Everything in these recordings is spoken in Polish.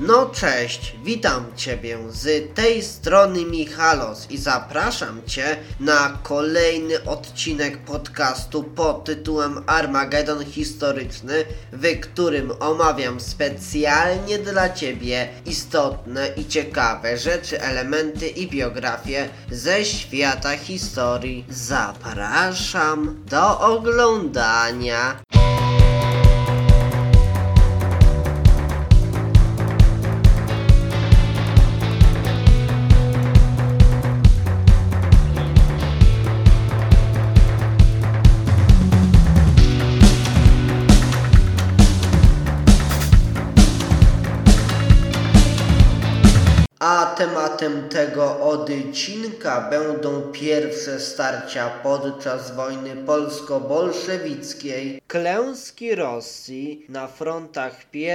No cześć, witam Ciebie z tej strony Michalos i zapraszam Cię na kolejny odcinek podcastu pod tytułem Armageddon Historyczny, w którym omawiam specjalnie dla Ciebie istotne i ciekawe rzeczy, elementy i biografie ze świata historii. Zapraszam do oglądania. Tematem tego odcinka będą pierwsze starcia podczas wojny polsko-bolszewickiej, klęski Rosji na frontach I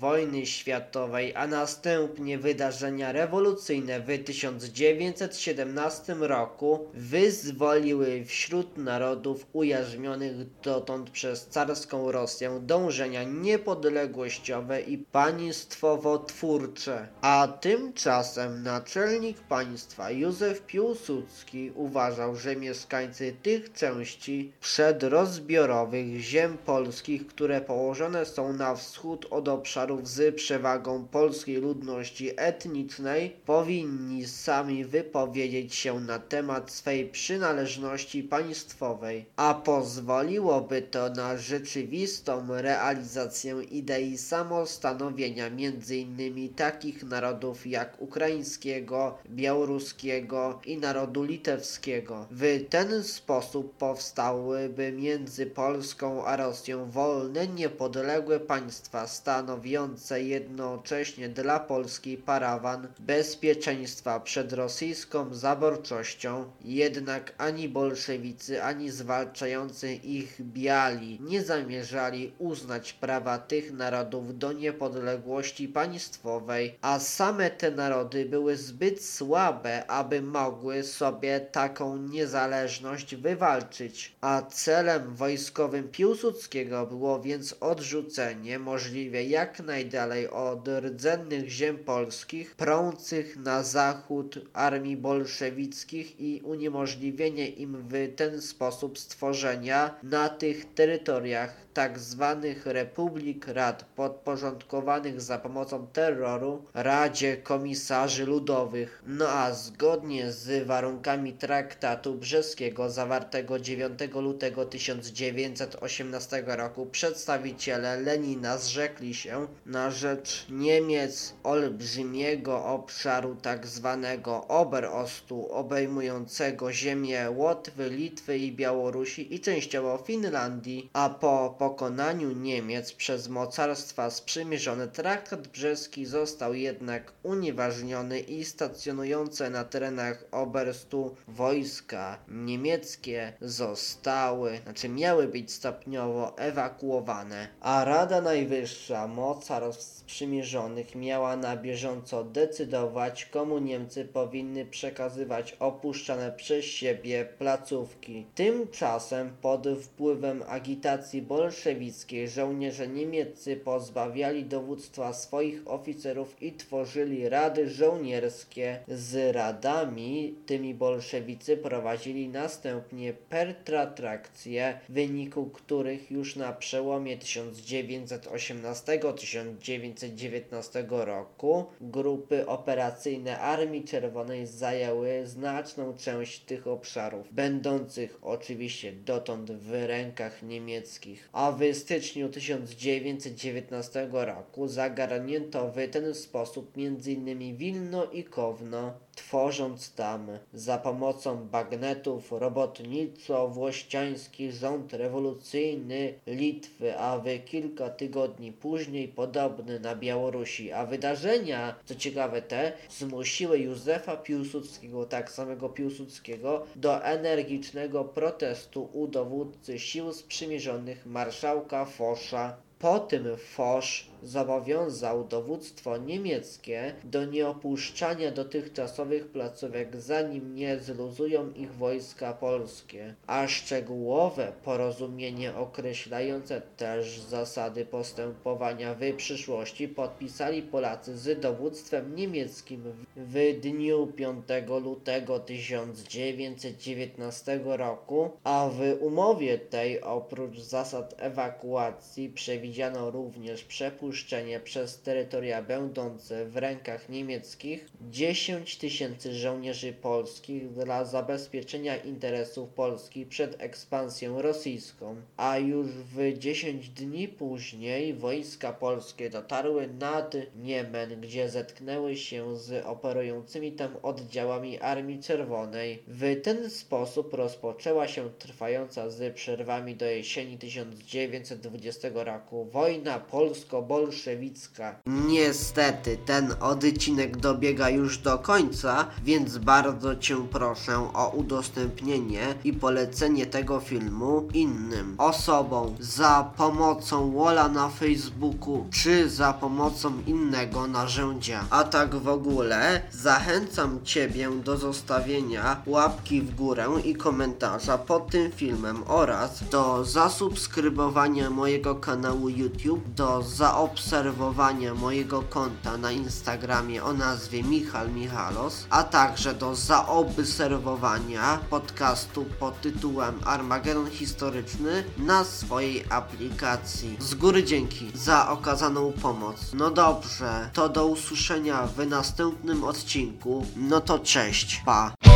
wojny światowej, a następnie wydarzenia rewolucyjne w 1917 roku wyzwoliły wśród narodów ujarzmionych dotąd przez carską Rosję dążenia niepodległościowe i państwowo-twórcze, a tymczasem naczelnik państwa Józef Piłsudski uważał, że mieszkańcy tych części przedrozbiorowych ziem polskich, które położone są na wschód od obszarów z przewagą polskiej ludności etnicznej, powinni sami wypowiedzieć się na temat swej przynależności państwowej, a pozwoliłoby to na rzeczywistą realizację idei samostanowienia m.in. takich narodów jak ukraińskiego, białoruskiego i narodu litewskiego. W ten sposób powstałyby między Polską a Rosją wolne, niepodległe państwa stanowiące jednocześnie dla Polski parawan bezpieczeństwa przed rosyjską zaborczością. Jednak ani bolszewicy, ani zwalczający ich biali nie zamierzali uznać prawa tych narodów do niepodległości państwowej, a same te narody były zbyt słabe, aby mogły sobie taką niezależność wywalczyć, a celem wojskowym Piłsudskiego było więc odrzucenie możliwie jak najdalej od rdzennych ziem polskich, prących na zachód armii bolszewickich i uniemożliwienie im w ten sposób stworzenia na tych terytoriach tak zwanych republik rad podporządkowanych za pomocą terroru Radzie Komisarzy Ludowych. No a zgodnie z warunkami Traktatu Brzeskiego zawartego 9 lutego 1918 roku przedstawiciele Lenina zrzekli się na rzecz Niemiec olbrzymiego obszaru tak zwanego Oberostu obejmującego ziemię Łotwy, Litwy i Białorusi i częściowo Finlandii, a po pokonaniu Niemiec przez mocarstwa sprzymierzone Traktat Brzeski został jednak unieważniony i stacjonujące na terenach Oberstu wojska niemieckie miały być stopniowo ewakuowane, a Rada Najwyższa mocarstw sprzymierzonych miała na bieżąco decydować, komu Niemcy powinny przekazywać opuszczane przez siebie placówki. Tymczasem pod wpływem agitacji bolszewickiej żołnierze niemieccy pozbawiali dowództwa swoich oficerów i tworzyli rady żołnierskie. Z radami tymi bolszewicy prowadzili następnie pertratrakcje, w wyniku których już na przełomie 1918-1919 roku grupy operacyjne Armii Czerwonej zajęły znaczną część tych obszarów, będących oczywiście dotąd w rękach niemieckich. A w styczniu 1919 roku zagarnięto w ten sposób m.in. Wilno i Kowno, tworząc tam za pomocą bagnetów robotniczo-włościański rząd rewolucyjny Litwy, a w kilka tygodni później podobny na Białorusi. A wydarzenia, co ciekawe te, zmusiły Józefa Piłsudskiego, tak samego Piłsudskiego, do energicznego protestu u dowódcy sił sprzymierzonych marszałka Fosza. Po tym Foch zobowiązał dowództwo niemieckie do nieopuszczania dotychczasowych placówek, zanim nie zluzują ich wojska polskie, a szczegółowe porozumienie określające też zasady postępowania w przyszłości podpisali Polacy z dowództwem niemieckim w dniu 5 lutego 1919 roku, a w umowie tej oprócz zasad ewakuacji przewidziano również przepuszczenie przez terytoria będące w rękach niemieckich 10 000 żołnierzy polskich dla zabezpieczenia interesów Polski przed ekspansją rosyjską, a już w 10 dni później wojska polskie dotarły nad Niemen, gdzie zetknęły się z operującymi tam oddziałami Armii Czerwonej. W ten sposób rozpoczęła się trwająca z przerwami do jesieni 1920 roku wojna polsko-bolszewicka. Niestety ten odcinek dobiega już do końca, więc bardzo Cię proszę o udostępnienie i polecenie tego filmu innym osobom za pomocą Walla na Facebooku czy za pomocą innego narzędzia. A tak w ogóle zachęcam Ciebie do zostawienia łapki w górę i komentarza pod tym filmem oraz do zasubskrybowania mojego kanału YouTube, do zaobserwowania mojego konta na Instagramie o nazwie Michał Michalos, a także do zaobserwowania podcastu pod tytułem Armageddon Historyczny na swojej aplikacji. Z góry dzięki za okazaną pomoc. No dobrze, to do usłyszenia w następnym odcinku. No to cześć, pa!